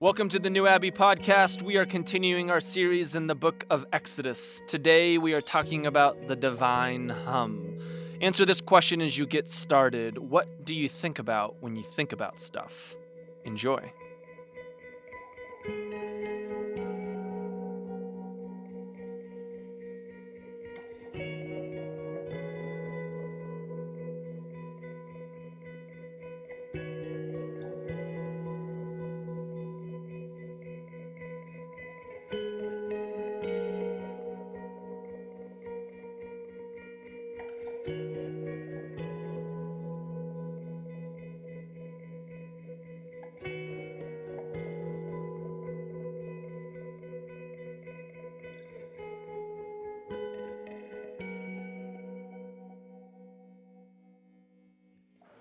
Welcome to the New Abbey podcast. We are continuing our series in the book of Exodus. Today we are talking about the divine hum. Answer this question as you get started. What do you think about when you think about stuff? Enjoy.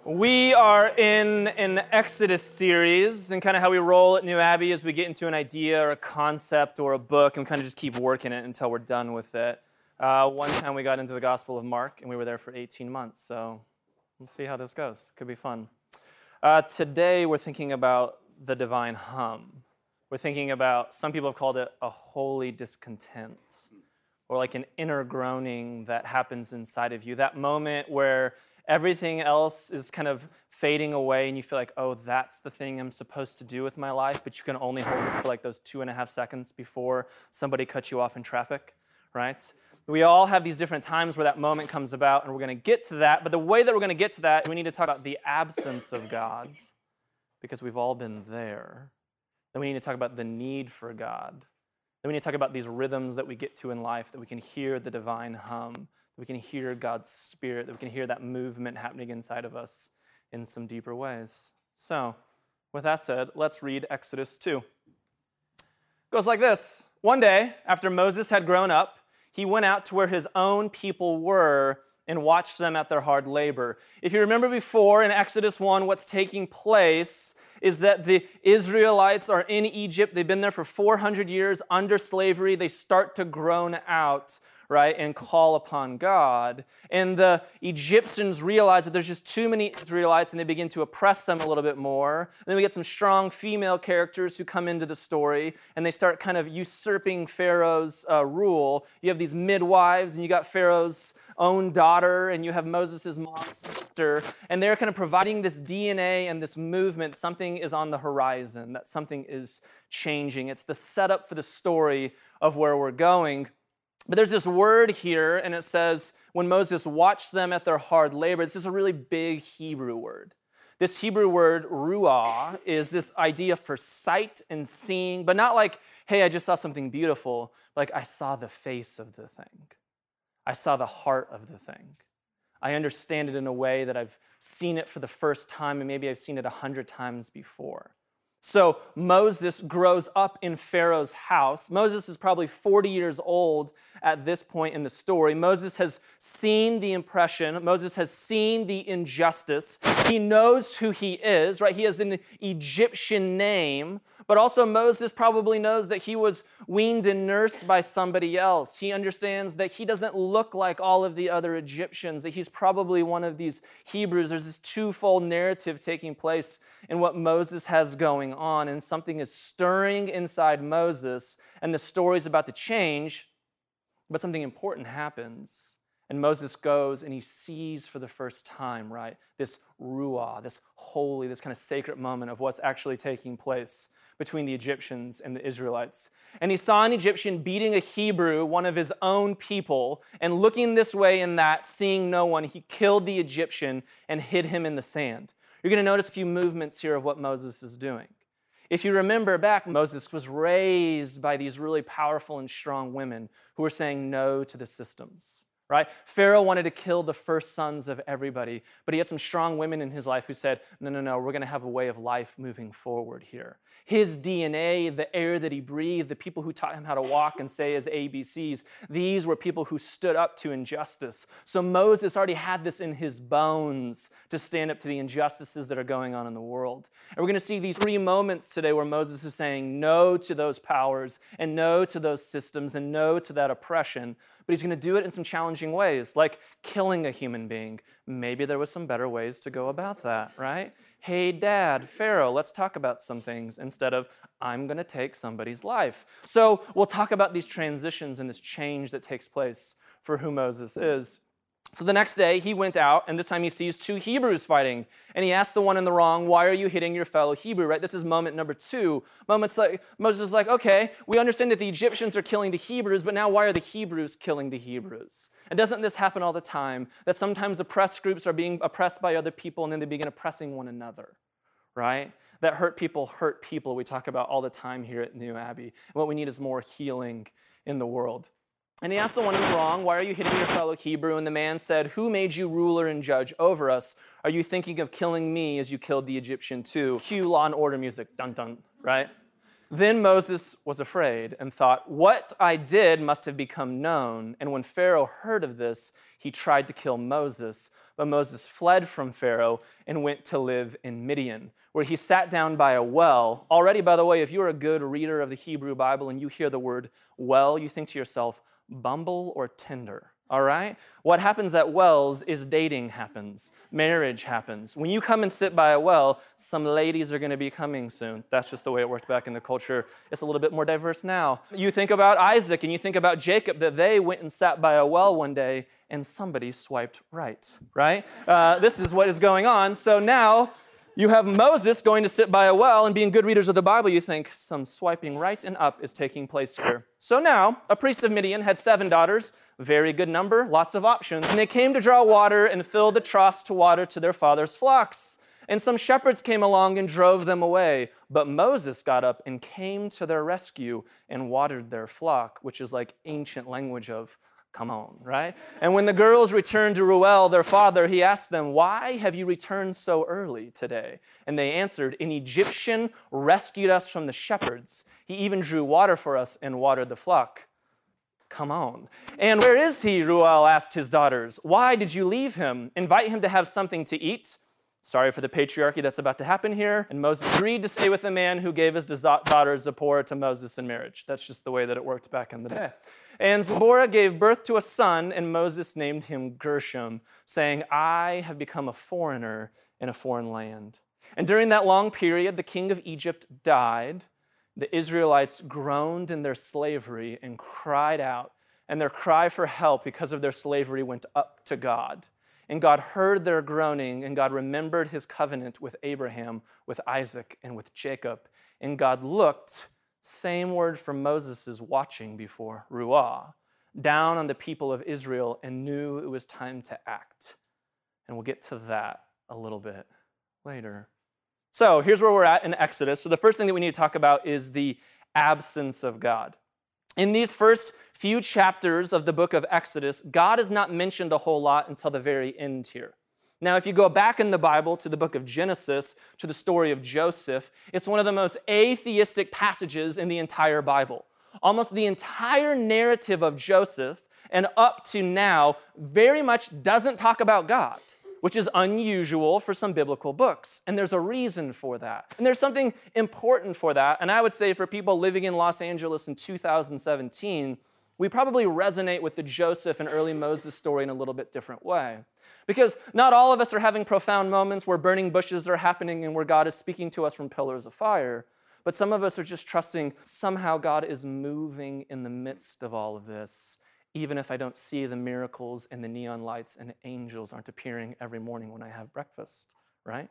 We are in an Exodus series, and kind of how we roll at New Abbey is we get into an idea or a concept or a book and kind of just keep working it until we're done with it. One time we got into the Gospel of Mark, and we were there for 18 months, so we'll see how this goes. Could be fun. Today we're thinking about the divine hum. We're thinking about, some people have called it a holy discontent, or like an inner groaning that happens inside of you, that moment where everything else is kind of fading away, and you feel like, oh, that's the thing I'm supposed to do with my life, but you can only hold it for like those 2.5 seconds before somebody cuts you off in traffic, right? We all have these different times where that moment comes about, and we're going to get to that, but the way that we're going to get to that, we need to talk about the absence of God, because we've all been there. Then we need to talk about the need for God. Then we need to talk about these rhythms that we get to in life, that we can hear the divine hum. We can hear God's Spirit, that we can hear that movement happening inside of us in some deeper ways. So, with that said, let's read Exodus 2. It goes like this. One day, after Moses had grown up, he went out to where his own people were and watched them at their hard labor. If you remember before, in Exodus 1, what's taking place is that the Israelites are in Egypt. They've been there for 400 years under slavery. They start to groan out, right, and call upon God. And the Egyptians realize that there's just too many Israelites, and they begin to oppress them a little bit more. And then we get some strong female characters who come into the story, and they start kind of usurping Pharaoh's rule. You have these midwives, and you got Pharaoh's own daughter, and you have Moses' mom, and they're kind of providing this DNA and this movement. Something is on the horizon, that something is changing. It's the setup for the story of where we're going. But there's this word here, and it says, when Moses watched them at their hard labor. This is a really big Hebrew word. This Hebrew word, ruah, is this idea for sight and seeing, but not like, hey, I just saw something beautiful. Like, I saw the face of the thing. I saw the heart of the thing. I understand it in a way that I've seen it for the first time, and maybe I've seen it 100 times before. So Moses grows up in Pharaoh's house. Moses is probably 40 years old at this point in the story. Moses has seen the oppression. Moses has seen the injustice. He knows who he is, right? He has an Egyptian name, but also Moses probably knows that he was weaned and nursed by somebody else. He understands that he doesn't look like all of the other Egyptians, that he's probably one of these Hebrews. There's this twofold narrative taking place in what Moses has going on, and something is stirring inside Moses, and the story's about to change, but something important happens, and Moses goes and he sees for the first time, right, this ruah, this holy, this kind of sacred moment of what's actually taking place between the Egyptians and the Israelites. And he saw an Egyptian beating a Hebrew, one of his own people, and looking this way and that, seeing no one, he killed the Egyptian and hid him in the sand. You're going to notice a few movements here of what Moses is doing. If you remember back, Moses was raised by these really powerful and strong women who were saying no to the systems, right? Pharaoh wanted to kill the first sons of everybody, but he had some strong women in his life who said, no, we're going to have a way of life moving forward here. His DNA, the air that he breathed, the people who taught him how to walk and say his ABCs, these were people who stood up to injustice. So Moses already had this in his bones to stand up to the injustices that are going on in the world. And we're going to see these three moments today where Moses is saying no to those powers and no to those systems and no to that oppression, but he's going to do it in some challenging ways, like killing a human being. Maybe there was some better ways to go about that, right? hey, Dad, Pharaoh, let's talk about some things, instead of, I'm going to take somebody's life. So we'll talk about these transitions and this change that takes place for who Moses is. So the next day, he went out, and this time he sees two Hebrews fighting. And he asked the one in the wrong, why are you hitting your fellow Hebrew, right? This is moment number two. Moments like, Moses is like, okay, we understand that the Egyptians are killing the Hebrews, but now why are the Hebrews killing the Hebrews? And doesn't this happen all the time, that sometimes oppressed groups are being oppressed by other people, and then they begin oppressing one another, right? That hurt people we talk about all the time here at New Abbey. And what we need is more healing in the world. And he asked the one in the wrong, why are you hitting your fellow Hebrew? And the man said, who made you ruler and judge over us? Are you thinking of killing me as you killed the Egyptian too? Cue Law and Order music, dun dun, right? Then Moses was afraid and thought, what I did must have become known. And when Pharaoh heard of this, he tried to kill Moses. But Moses fled from Pharaoh and went to live in Midian, where he sat down by a well. Already, by the way, if you're a good reader of the Hebrew Bible and you hear the word well, you think to yourself, Bumble or Tinder, all right? What happens at wells is dating happens, marriage happens. When you come and sit by a well, some ladies are going to be coming soon. That's just the way it worked back in the culture. It's a little bit more diverse now. You think about Isaac and you think about Jacob, that they went and sat by a well one day and somebody swiped right, right? This is what is going on. So now you have Moses going to sit by a well, and being good readers of the Bible, you think some swiping right and up is taking place here. So now, a priest of Midian had 7 daughters, very good number, lots of options, and they came to draw water and fill the troughs to water to their father's flocks. And some shepherds came along and drove them away, but Moses got up and came to their rescue and watered their flock, which is like ancient language of, come on, right? And when the girls returned to Reuel, their father, he asked them, why have you returned so early today? And they answered, an Egyptian rescued us from the shepherds. He even drew water for us and watered the flock. Come on. And where is he? Reuel asked his daughters. Why did you leave him? Invite him to have something to eat. Sorry for the patriarchy that's about to happen here. And Moses agreed to stay with the man who gave his daughter Zipporah to Moses in marriage. That's just the way that it worked back in the day. And Zipporah gave birth to a son, and Moses named him Gershom, saying, I have become a foreigner in a foreign land. And during that long period, the king of Egypt died. The Israelites groaned in their slavery and cried out, and their cry for help because of their slavery went up to God. And God heard their groaning, and God remembered his covenant with Abraham, with Isaac, and with Jacob. And God looked, same word for Moses' watching before, ruah, down on the people of Israel and knew it was time to act. And we'll get to that a little bit later. So here's where we're at in Exodus. So the first thing that we need to talk about is the absence of God. In these first few chapters of the book of Exodus, God is not mentioned a whole lot until the very end here. Now, if you go back in the Bible to the book of Genesis, to the story of Joseph, it's one of the most atheistic passages in the entire Bible. Almost the entire narrative of Joseph and up to now very much doesn't talk about God, which is unusual for some biblical books. And there's a reason for that. And there's something important for that. And I would say for people living in Los Angeles in 2017, we probably resonate with the Joseph and early Moses story in a little bit different way. Because not all of us are having profound moments where burning bushes are happening and where God is speaking to us from pillars of fire. But some of us are just trusting somehow God is moving in the midst of all of this, even if I don't see the miracles and the neon lights and angels aren't appearing every morning when I have breakfast, right?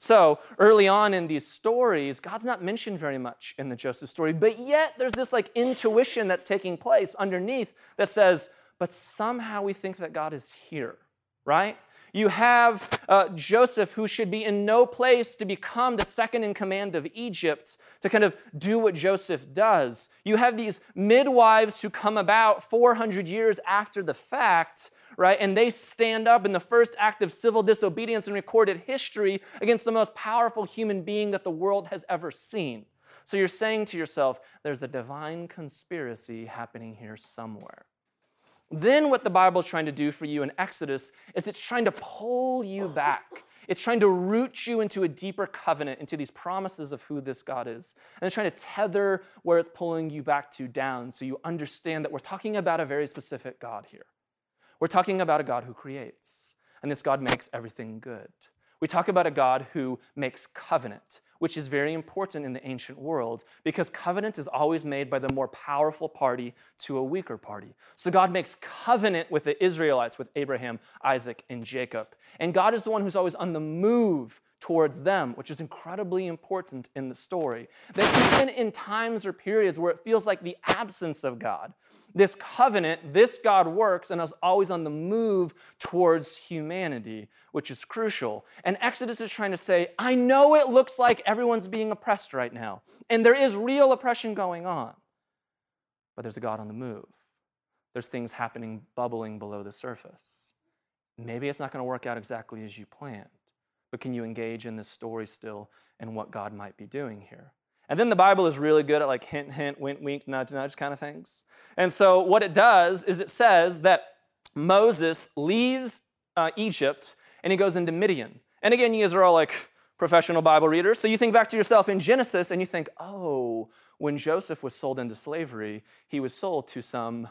So early on in these stories, God's not mentioned very much in the Joseph story, but yet there's this like intuition that's taking place underneath that says, but somehow we think that God is here, right? You have Joseph, who should be in no place to become the second in command of Egypt, to kind of do what Joseph does. You have these midwives who come about 400 years after the fact, right? And they stand up in the first act of civil disobedience in recorded history against the most powerful human being that the world has ever seen. So you're saying to yourself, there's a divine conspiracy happening here somewhere. Then what the Bible's trying to do for you in Exodus is it's trying to pull you back. It's trying to root you into a deeper covenant, into these promises of who this God is. And it's trying to tether where it's pulling you back to down so you understand that we're talking about a very specific God here. We're talking about a God who creates, and this God makes everything good. We talk about a God who makes covenant, which is very important in the ancient world because covenant is always made by the more powerful party to a weaker party. So God makes covenant with the Israelites, with Abraham, Isaac, and Jacob. And God is the one who's always on the move towards them, which is incredibly important in the story. That even in times or periods where it feels like the absence of God, this covenant, this God works and is always on the move towards humanity, which is crucial. And Exodus is trying to say, I know it looks like everyone's being oppressed right now, and there is real oppression going on, but there's a God on the move. There's things happening, bubbling below the surface. Maybe it's not going to work out exactly as you planned, but can you engage in this story still and what God might be doing here? And then the Bible is really good at like hint, hint, wink, wink, nudge, nudge kind of things. And so what it does is it says that Moses leaves Egypt and he goes into Midian. And again, you guys are all like professional Bible readers. So you think back to yourself in Genesis and you think, oh, when Joseph was sold into slavery, he was sold to some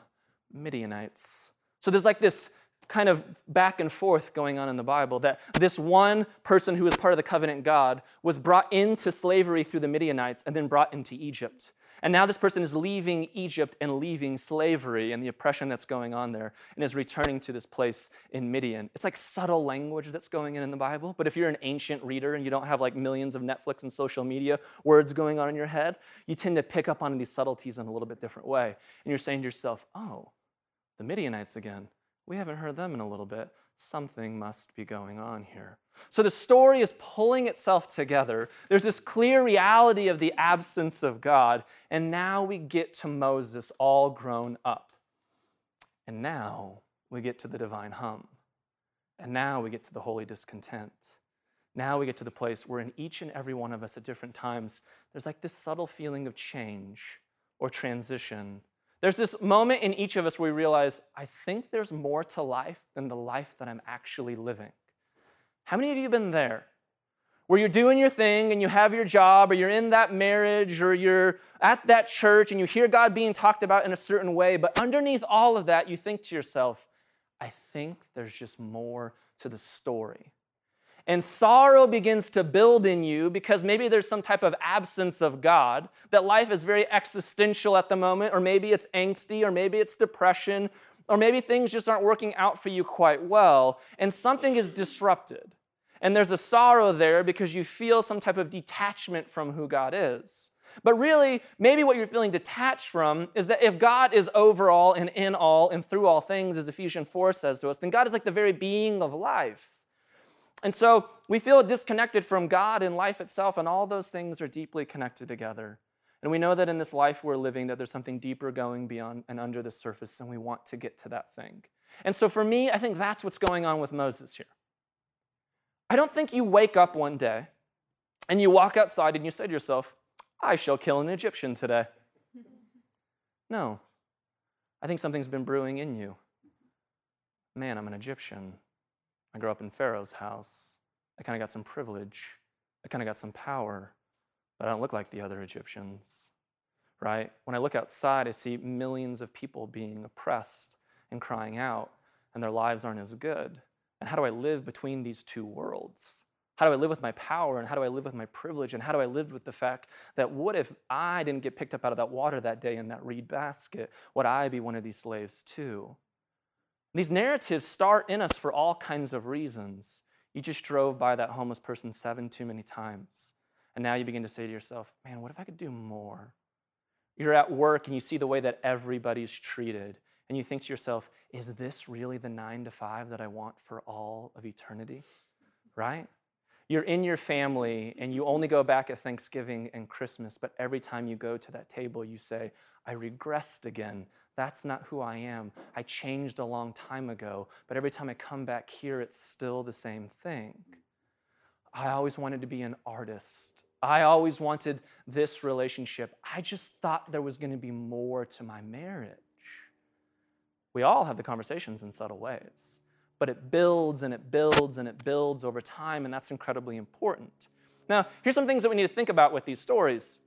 Midianites. So there's like this kind of back and forth going on in the Bible, that this one person who was part of the covenant God was brought into slavery through the Midianites and then brought into Egypt. And now this person is leaving Egypt and leaving slavery and the oppression that's going on there and is returning to this place in Midian. It's like subtle language that's going in the Bible, but if you're an ancient reader and you don't have like millions of Netflix and social media words going on in your head, you tend to pick up on these subtleties in a little bit different way. And you're saying to yourself, oh, the Midianites again. We haven't heard them in a little bit. Something must be going on here. So the story is pulling itself together. There's this clear reality of the absence of God. And now we get to Moses all grown up. And now we get to the divine hum. And now we get to the holy discontent. Now we get to the place where in each and every one of us at different times, there's like this subtle feeling of change or transition. There's this moment in each of us where we realize, I think there's more to life than the life that I'm actually living. How many of you have been there? Where you're doing your thing and you have your job or you're in that marriage or you're at that church and you hear God being talked about in a certain way, but underneath all of that, you think to yourself, I think there's just more to the story. And sorrow begins to build in you because maybe there's some type of absence of God, that life is very existential at the moment, or maybe it's angsty, or maybe it's depression, or maybe things just aren't working out for you quite well, and something is disrupted. And there's a sorrow there because you feel some type of detachment from who God is. But really, maybe what you're feeling detached from is that if God is over all and in all and through all things, as Ephesians 4 says to us, then God is like the very being of life. And so we feel disconnected from God and life itself, and all those things are deeply connected together. And we know that in this life we're living, that there's something deeper going beyond and under the surface, and we want to get to that thing. And so for me, I think that's what's going on with Moses here. I don't think you wake up one day and you walk outside and you say to yourself, I shall kill an Egyptian today. No. I think something's been brewing in you. Man, I'm an Egyptian. I grew up in Pharaoh's house. I kind of got some privilege. I kind of got some power, but I don't look like the other Egyptians, right? When I look outside, I see millions of people being oppressed and crying out, and their lives aren't as good. And how do I live between these two worlds? How do I live with my power, and how do I live with my privilege, and how do I live with the fact that what if I didn't get picked up out of that water that day in that reed basket? Would I be one of these slaves too? These narratives start in us for all kinds of reasons. You just drove by that homeless person 7 too many times. And now you begin to say to yourself, man, what if I could do more? You're at work and you see the way that everybody's treated. And you think to yourself, is this really the 9 to 5 that I want for all of eternity? Right? You're in your family and you only go back at Thanksgiving and Christmas, but every time you go to that table, you say, I regressed again. That's not who I am. I changed a long time ago, but every time I come back here, it's still the same thing. I always wanted to be an artist. I always wanted this relationship. I just thought there was going to be more to my marriage. We all have the conversations in subtle ways, but it builds and it builds and it builds over time, and that's incredibly important. Now, here's some things that we need to think about with these stories.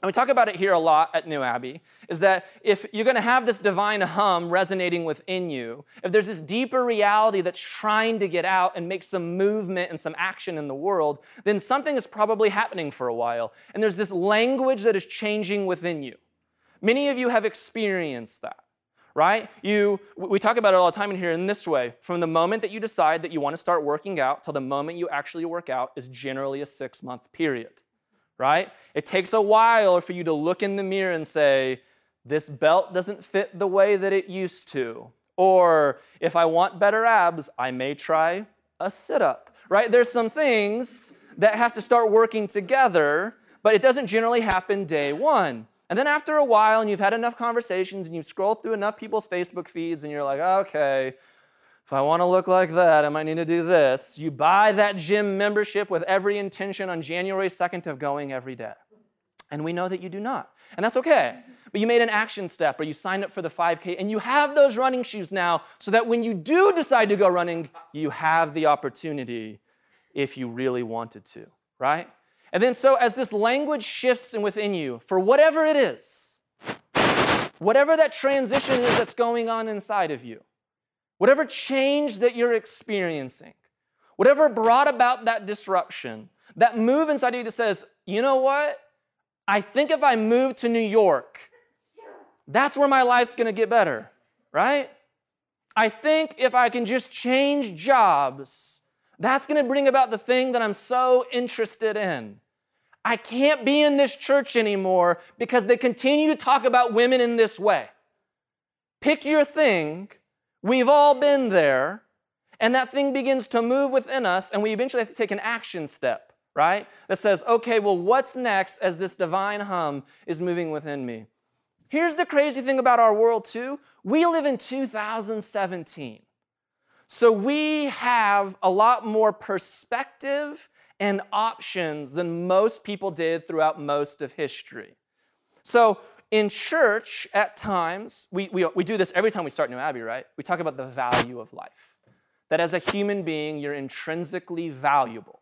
and we talk about it here a lot at New Abbey, is that if you're going to have this divine hum resonating within you, if there's this deeper reality that's trying to get out and make some movement and some action in the world, then something is probably happening for a while. And there's this language that is changing within you. Many of you have experienced that, right? We talk about it all the time in here in this way. From the moment that you decide that you want to start working out till the moment you actually work out is generally a 6-month period. Right? It takes a while for you to look in the mirror and say, this belt doesn't fit the way that it used to. Or if I want better abs, I may try a sit-up. Right? There's some things that have to start working together, but it doesn't generally happen day one. And then after a while, and you've had enough conversations, and you've scrolled through enough people's Facebook feeds, and you're like, okay, if I want to look like that, I might need to do this. You buy that gym membership with every intention on January 2nd of going every day. And we know that you do not. And that's okay. But you made an action step, or you signed up for the 5K, and you have those running shoes now so that when you do decide to go running, you have the opportunity if you really wanted to, right? And then so as this language shifts within you, for whatever it is, whatever that transition is that's going on inside of you, whatever change that you're experiencing, whatever brought about that disruption, that move inside of you that says, you know what? I think if I move to New York, that's where my life's going to get better, right? I think if I can just change jobs, that's going to bring about the thing that I'm so interested in. I can't be in this church anymore because they continue to talk about women in this way. Pick your thing. We've all been there, and that thing begins to move within us, and we eventually have to take an action step, right? That says, okay, well, what's next as this divine hum is moving within me? Here's the crazy thing about our world, too. We live in 2017, so we have a lot more perspective and options than most people did throughout most of history. So in church, at times, we do this every time we start New Abbey, right? We talk about the value of life. That as a human being, you're intrinsically valuable.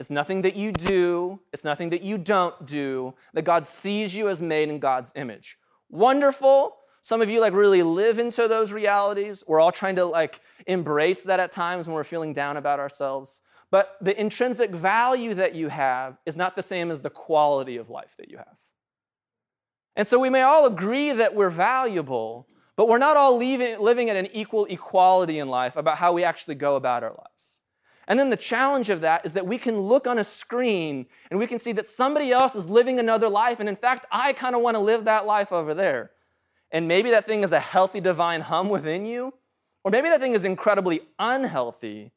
It's nothing that you do. It's nothing that you don't do. That God sees you as made in God's image. Wonderful. Some of you really live into those realities. We're all trying to embrace that at times when we're feeling down about ourselves. But the intrinsic value that you have is not the same as the quality of life that you have. And so we may all agree that we're valuable, but we're not all living at an equal equality in life about how we actually go about our lives. And then the challenge of that is that we can look on a screen and we can see that somebody else is living another life, and in fact, I kind of want to live that life over there. And maybe that thing is a healthy divine hum within you, or maybe that thing is incredibly unhealthy,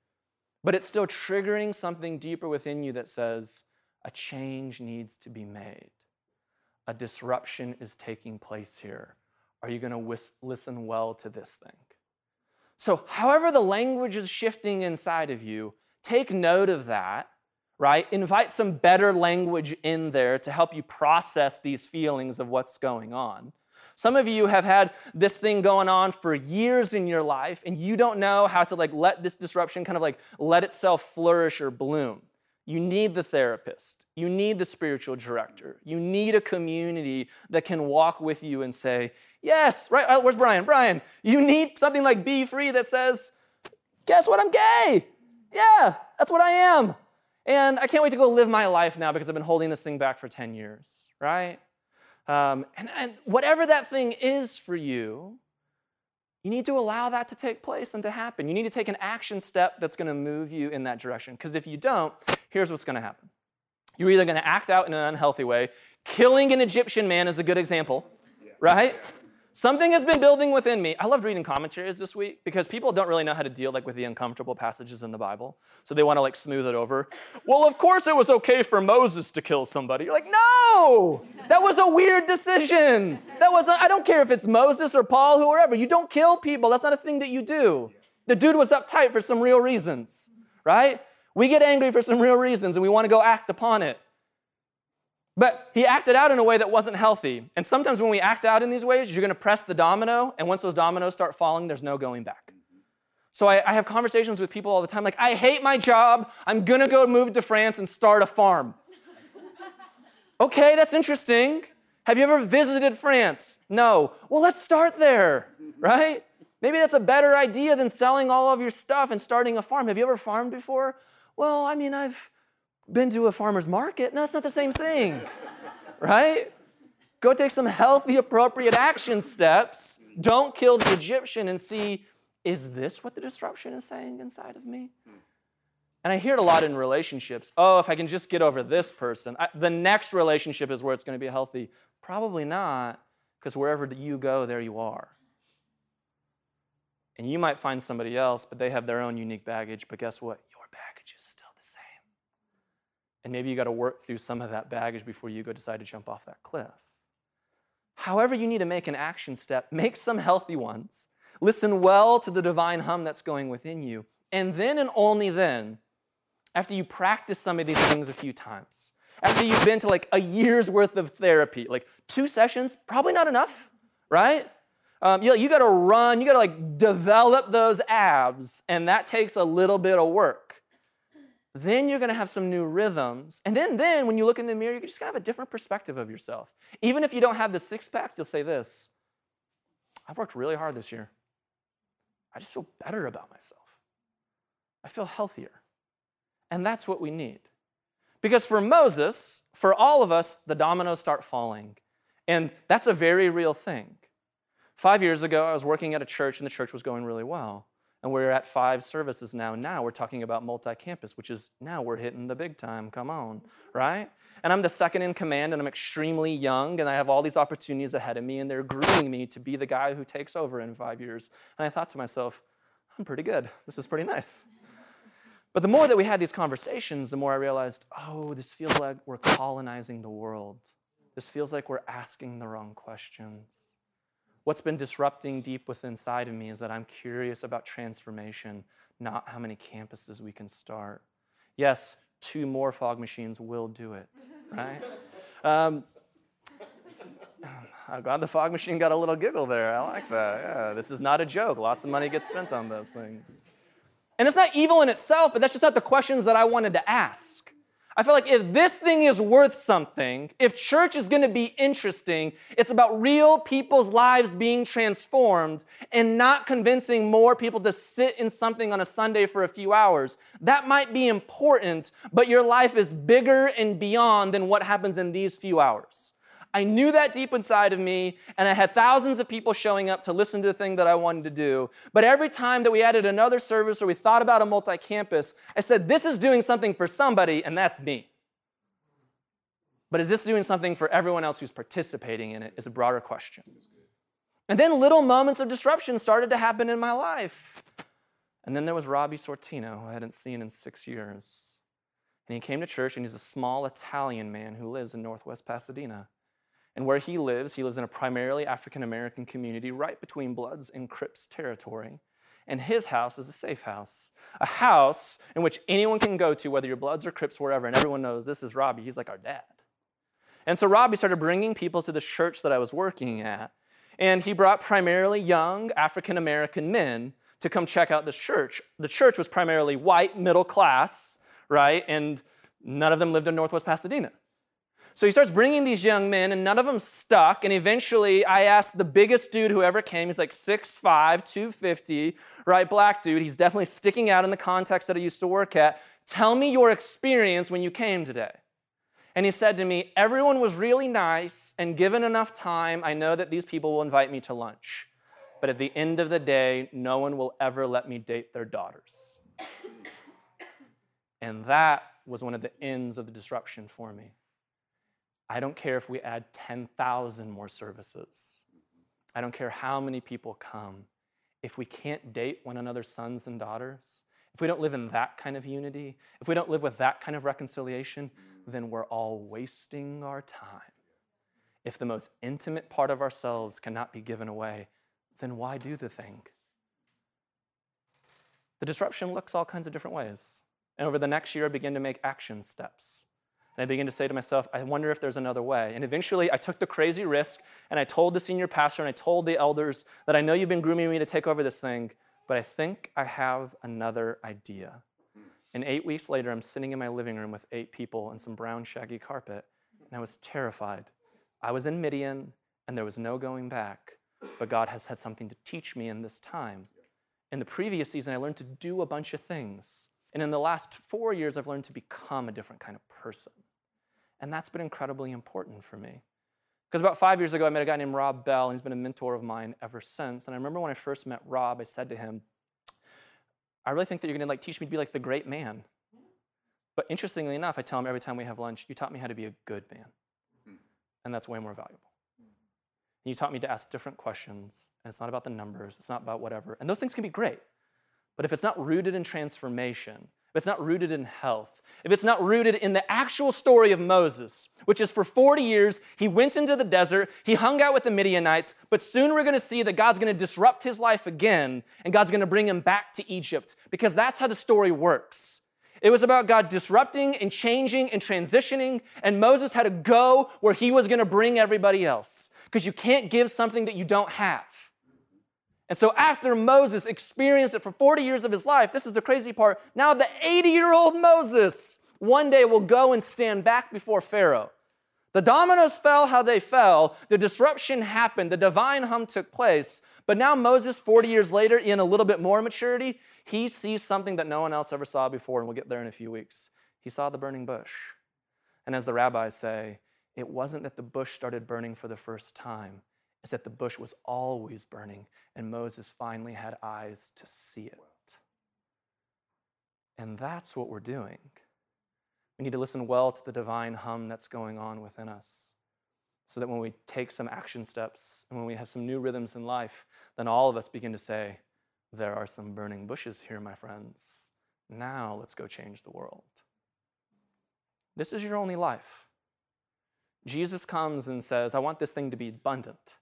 but it's still triggering something deeper within you that says, a change needs to be made. A disruption is taking place here. Are you going to listen well to this thing? So however the language is shifting inside of you, take note of that, right? Invite some better language in there to help you process these feelings of what's going on. Some of you have had this thing going on for years in your life, and you don't know how to let this disruption let itself flourish or bloom. You need the therapist. You need the spiritual director. You need a community that can walk with you and say, yes, right, where's Brian? Brian, you need something like Be Free that says, guess what, I'm gay. Yeah, that's what I am. And I can't wait to go live my life now because I've been holding this thing back for 10 years, right? And whatever that thing is for you, you need to allow that to take place and to happen. You need to take an action step that's going to move you in that direction. Because if you don't, here's what's going to happen. You're either going to act out in an unhealthy way. Killing an Egyptian man is a good example, right? Something has been building within me. I loved reading commentaries this week because people don't really know how to deal with the uncomfortable passages in the Bible. So they want to smooth it over. Well, of course it was okay for Moses to kill somebody. You're no, that was a weird decision. I don't care if it's Moses or Paul, whoever. You don't kill people. That's not a thing that you do. The dude was uptight for some real reasons, right? We get angry for some real reasons and we want to go act upon it. But he acted out in a way that wasn't healthy. And sometimes when we act out in these ways, you're going to press the domino. And once those dominoes start falling, there's no going back. So I have conversations with people all the time. I hate my job. I'm going to go move to France and start a farm. Okay, that's interesting. Have you ever visited France? No. Well, let's start there, right? Maybe that's a better idea than selling all of your stuff and starting a farm. Have you ever farmed before? Well, I mean, I've been to a farmer's market. No, it's not the same thing, right? Go take some healthy, appropriate action steps. Don't kill the Egyptian and see, is this what the disruption is saying inside of me? And I hear it a lot in relationships. Oh, if I can just get over this person, the next relationship is where it's going to be healthy. Probably not, because wherever you go, there you are. And you might find somebody else, but they have their own unique baggage. But guess what? Your baggage is still the same. And maybe you got to work through some of that baggage before you go decide to jump off that cliff. However, you need to make an action step. Make some healthy ones. Listen well to the divine hum that's going within you. And then and only then, after you practice some of these things a few times, after you've been to like a year's worth of therapy, like 2 sessions, probably not enough, right? You got to run, you got to like develop those abs, and that takes a little bit of work. Then you're going to have some new rhythms. And then when you look in the mirror, you're just going to have a different perspective of yourself. Even if you don't have the 6-pack, you'll say this, I've worked really hard this year. I just feel better about myself. I feel healthier. And that's what we need. Because for Moses, for all of us, the dominoes start falling. And that's a very real thing. 5 years ago, I was working at a church, and the church was going really well. And we're at 5 services now. Now we're talking about multi-campus, which is now we're hitting the big time. Come on, right? And I'm the second in command, and I'm extremely young, and I have all these opportunities ahead of me, and they're grooming me to be the guy who takes over in 5 years. And I thought to myself, I'm pretty good. This is pretty nice. But the more that we had these conversations, the more I realized, oh, this feels like we're colonizing the world. This feels like we're asking the wrong questions. What's been disrupting deep within inside of me is that I'm curious about transformation, not how many campuses we can start. Yes, 2 more fog machines will do it, right? I'm glad the fog machine got a little giggle there. I like that. Yeah, this is not a joke. Lots of money gets spent on those things. And it's not evil in itself, but that's just not the questions that I wanted to ask. I feel like if this thing is worth something, if church is going to be interesting, it's about real people's lives being transformed and not convincing more people to sit in something on a Sunday for a few hours. That might be important, but your life is bigger and beyond than what happens in these few hours. I knew that deep inside of me, and I had thousands of people showing up to listen to the thing that I wanted to do. But every time that we added another service or we thought about a multi-campus, I said, this is doing something for somebody, and that's me. But is this doing something for everyone else who's participating in it is a broader question. And then little moments of disruption started to happen in my life. And then there was Robbie Sortino, who I hadn't seen in 6 years. And he came to church, and he's a small Italian man who lives in Northwest Pasadena. And where he lives in a primarily African-American community right between Bloods and Crips territory. And his house is a safe house, a house in which anyone can go to, whether you're Bloods or Crips, wherever, and everyone knows this is Robbie. He's like our dad. And so Robbie started bringing people to this church that I was working at, and he brought primarily young African-American men to come check out this church. The church was primarily white, middle class, right? And none of them lived in Northwest Pasadena. So he starts bringing these young men, and none of them stuck. And eventually, I asked the biggest dude who ever came. He's like 6'5", 250, right, black dude. He's definitely sticking out in the context that I used to work at. Tell me your experience when you came today. And he said to me, everyone was really nice, and given enough time, I know that these people will invite me to lunch. But at the end of the day, no one will ever let me date their daughters. And that was one of the ends of the disruption for me. I don't care if we add 10,000 more services. I don't care how many people come. If we can't date one another's sons and daughters, if we don't live in that kind of unity, if we don't live with that kind of reconciliation, then we're all wasting our time. If the most intimate part of ourselves cannot be given away, then why do the thing? The disruption looks all kinds of different ways. And over the next year, I began to make action steps. And I began to say to myself, I wonder if there's another way. And eventually, I took the crazy risk, and I told the senior pastor, and I told the elders that I know you've been grooming me to take over this thing, but I think I have another idea. And 8 weeks later, I'm sitting in my living room with 8 people and some brown shaggy carpet, and I was terrified. I was in Midian, and there was no going back. But God has had something to teach me in this time. In the previous season, I learned to do a bunch of things. And in the last 4 years, I've learned to become a different kind of person. And that's been incredibly important for me. Because about 5 years ago, I met a guy named Rob Bell, and he's been a mentor of mine ever since. And I remember when I first met Rob, I said to him, I really think that you're going to teach me to be like the great man. But interestingly enough, I tell him every time we have lunch, you taught me how to be a good man. And that's way more valuable. And you taught me to ask different questions, and it's not about the numbers, it's not about whatever. And those things can be great, but if it's not rooted in transformation, if it's not rooted in health, if it's not rooted in the actual story of Moses, which is for 40 years, he went into the desert, he hung out with the Midianites, but soon we're going to see that God's going to disrupt his life again, and God's going to bring him back to Egypt, because that's how the story works. It was about God disrupting and changing and transitioning, and Moses had to go where he was going to bring everybody else, because you can't give something that you don't have. And so after Moses experienced it for 40 years of his life, this is the crazy part, now the 80-year-old Moses one day will go and stand back before Pharaoh. The dominoes fell how they fell, the disruption happened, the divine hum took place, but now Moses, 40 years later, in a little bit more maturity, he sees something that no one else ever saw before, and we'll get there in a few weeks. He saw the burning bush. And as the rabbis say, it wasn't that the bush started burning for the first time. It's that the bush was always burning, and Moses finally had eyes to see it. And that's what we're doing. We need to listen well to the divine hum that's going on within us, so that when we take some action steps and when we have some new rhythms in life, then all of us begin to say, there are some burning bushes here, my friends. Now let's go change the world. This is your only life. Jesus comes and says, I want this thing to be abundant.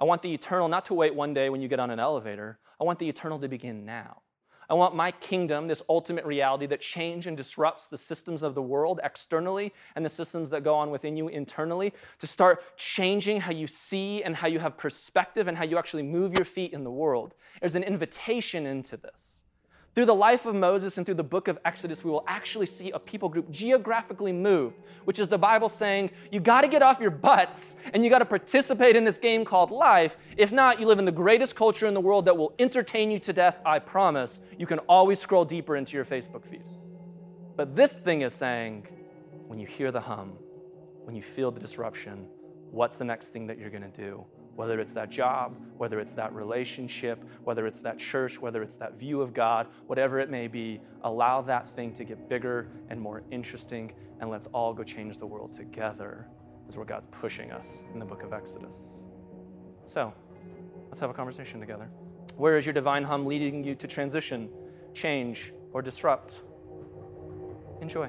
I want the eternal not to wait one day when you get on an elevator. I want the eternal to begin now. I want my kingdom, this ultimate reality that changes and disrupts the systems of the world externally and the systems that go on within you internally, to start changing how you see and how you have perspective and how you actually move your feet in the world. There's an invitation into this. Through the life of Moses and through the book of Exodus, we will actually see a people group geographically move, which is the Bible saying, you got to get off your butts and you got to participate in this game called life. If not, you live in the greatest culture in the world that will entertain you to death, I promise. You can always scroll deeper into your Facebook feed. But this thing is saying, when you hear the hum, when you feel the disruption, what's the next thing that you're going to do? Whether it's that job, whether it's that relationship, whether it's that church, whether it's that view of God, whatever it may be, allow that thing to get bigger and more interesting, and let's all go change the world together, is where God's pushing us in the book of Exodus. So, let's have a conversation together. Where is your divine hum leading you to transition, change, or disrupt? Enjoy.